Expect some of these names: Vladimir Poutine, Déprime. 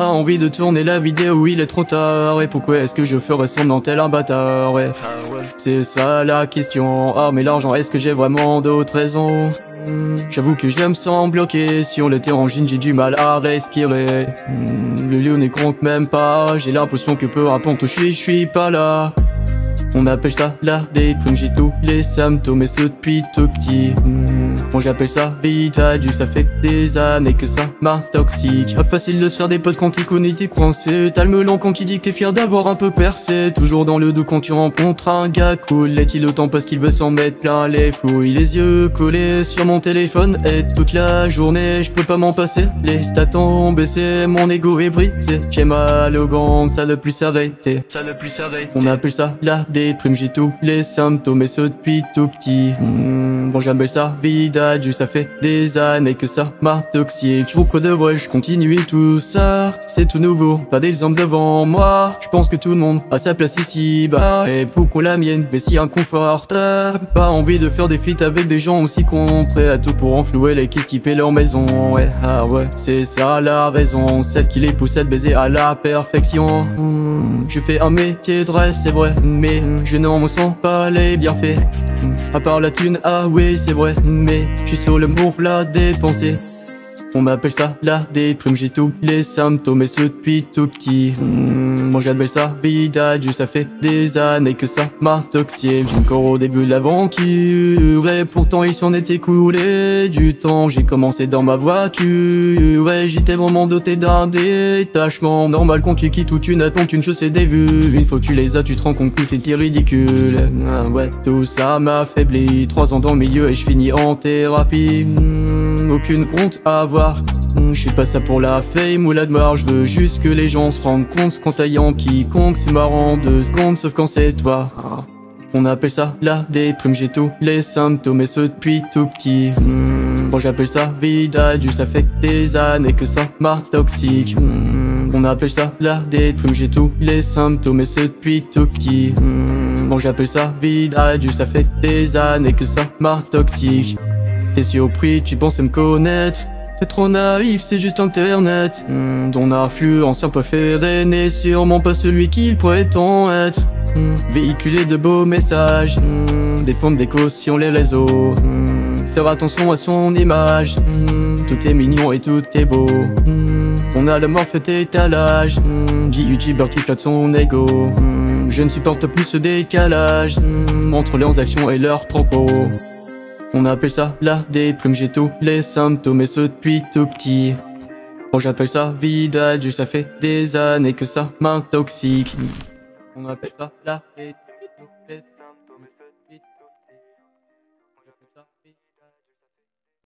Ah, envie de tourner la vidéo, oui, il est trop tard. Ouais, pourquoi est-ce que je ferais semblant tel un bâtard? Ouais, c'est ça la question. Ah, mais l'argent, est-ce que j'ai vraiment d'autres raisons? J'avoue que je me sens bloqué sur le terrain, j'ai du mal à respirer. Le lieu n'est compte même pas. J'ai l'impression que peu importe où je suis pas là. On appelle ça la déprime, j'ai tous les symptômes et ce depuis tout petit. Bon, j'appelle ça vitadus, ça fait des années que ça m'intoxique. Pas facile de se faire des potes quand t'es connu, t'es coincé. T'as le melon quand il dit que t'es fier d'avoir un peu percé. Toujours dans le doute quand tu rencontres un gars cool. Laisse-t-il le temps parce qu'il veut s'en mettre plein les fouilles. Les yeux collés sur mon téléphone et toute la journée je peux pas m'en passer. Les stats ont baissé, mon ego est brisé. J'ai mal au gant, ça ne plus s'arrêter. On appelle ça la déprime, j'ai tous les symptômes et ce depuis tout petit. Bon, j'appelle ça vitadus, ça fait des années que ça m'intoxique. Je vous crois de vrai, je continue tout ça. C'est tout nouveau, pas d'exemple devant moi. Je pense que tout le monde a sa place ici, bah. Et pourquoi la mienne, mais si inconfortable. Pas envie de faire des feats avec des gens aussi cons, prêts à tout pour enflouer les kids qui paient leur maison. Ouais, ah ouais, c'est ça la raison, celle qui les pousse à te baiser à la perfection. Je fais un métier de rêve, c'est vrai, mais je n'en ressens pas les bienfaits. À part la thune, ah oui c'est vrai, mais je suis sur le move la dépenser. On m'appelle ça la déprime, j'ai tous les symptômes et ce depuis tout petit. Moi j'appelle ça vitadus, ça fait des années que ça m'intoxique. J'ai encore au début de l'aventure et pourtant il s'en est écoulé du temps. J'ai commencé dans ma voiture, ouais, j'étais vraiment doté d'un détachement. Normal quand tu quittes où tu n'attends qu'une chose, c'est des vues. Une fois que tu les as, tu te rends compte que c'était ridicule. Ouais, tout ça m'affaiblit. 3 ans dans le milieu et je finis en thérapie. Aucune honte à avoir. Je suis pas ça pour la fame ou la gloire. Je veux juste que les gens se rendent compte qu'en taillant quiconque, c'est marrant 2 secondes, sauf quand c'est toi. On appelle ça la déprime, j'ai tous les symptômes et ce depuis tout petit. Bon, j'appelle ça vitadus, ça fait des années que ça m'intoxique. On appelle ça la déprime, j'ai tous les symptômes et ce depuis tout petit. Bon, j'appelle ça vitadus, ça fait des années que ça m'intoxique. T'es surpris, tu penses à me connaître. T'es trop naïf, c'est juste internet. Ton influenceur préféré n'est sûrement pas celui qu'il prétend être. Véhiculer de beaux messages, défendre des causes sur les réseaux, faire attention à son image. Tout est mignon et tout est beau. On a le morphe d'étalage. Youtuber qui flatte son ego. Je ne supporte plus ce décalage entre leurs actions et leurs propos. On appelle ça la déprime, j'ai tous les symptômes et ce depuis tout petit. Bon, j'appelle ça vitadus, ça fait des années que ça m'intoxique. On appelle ça la déprime.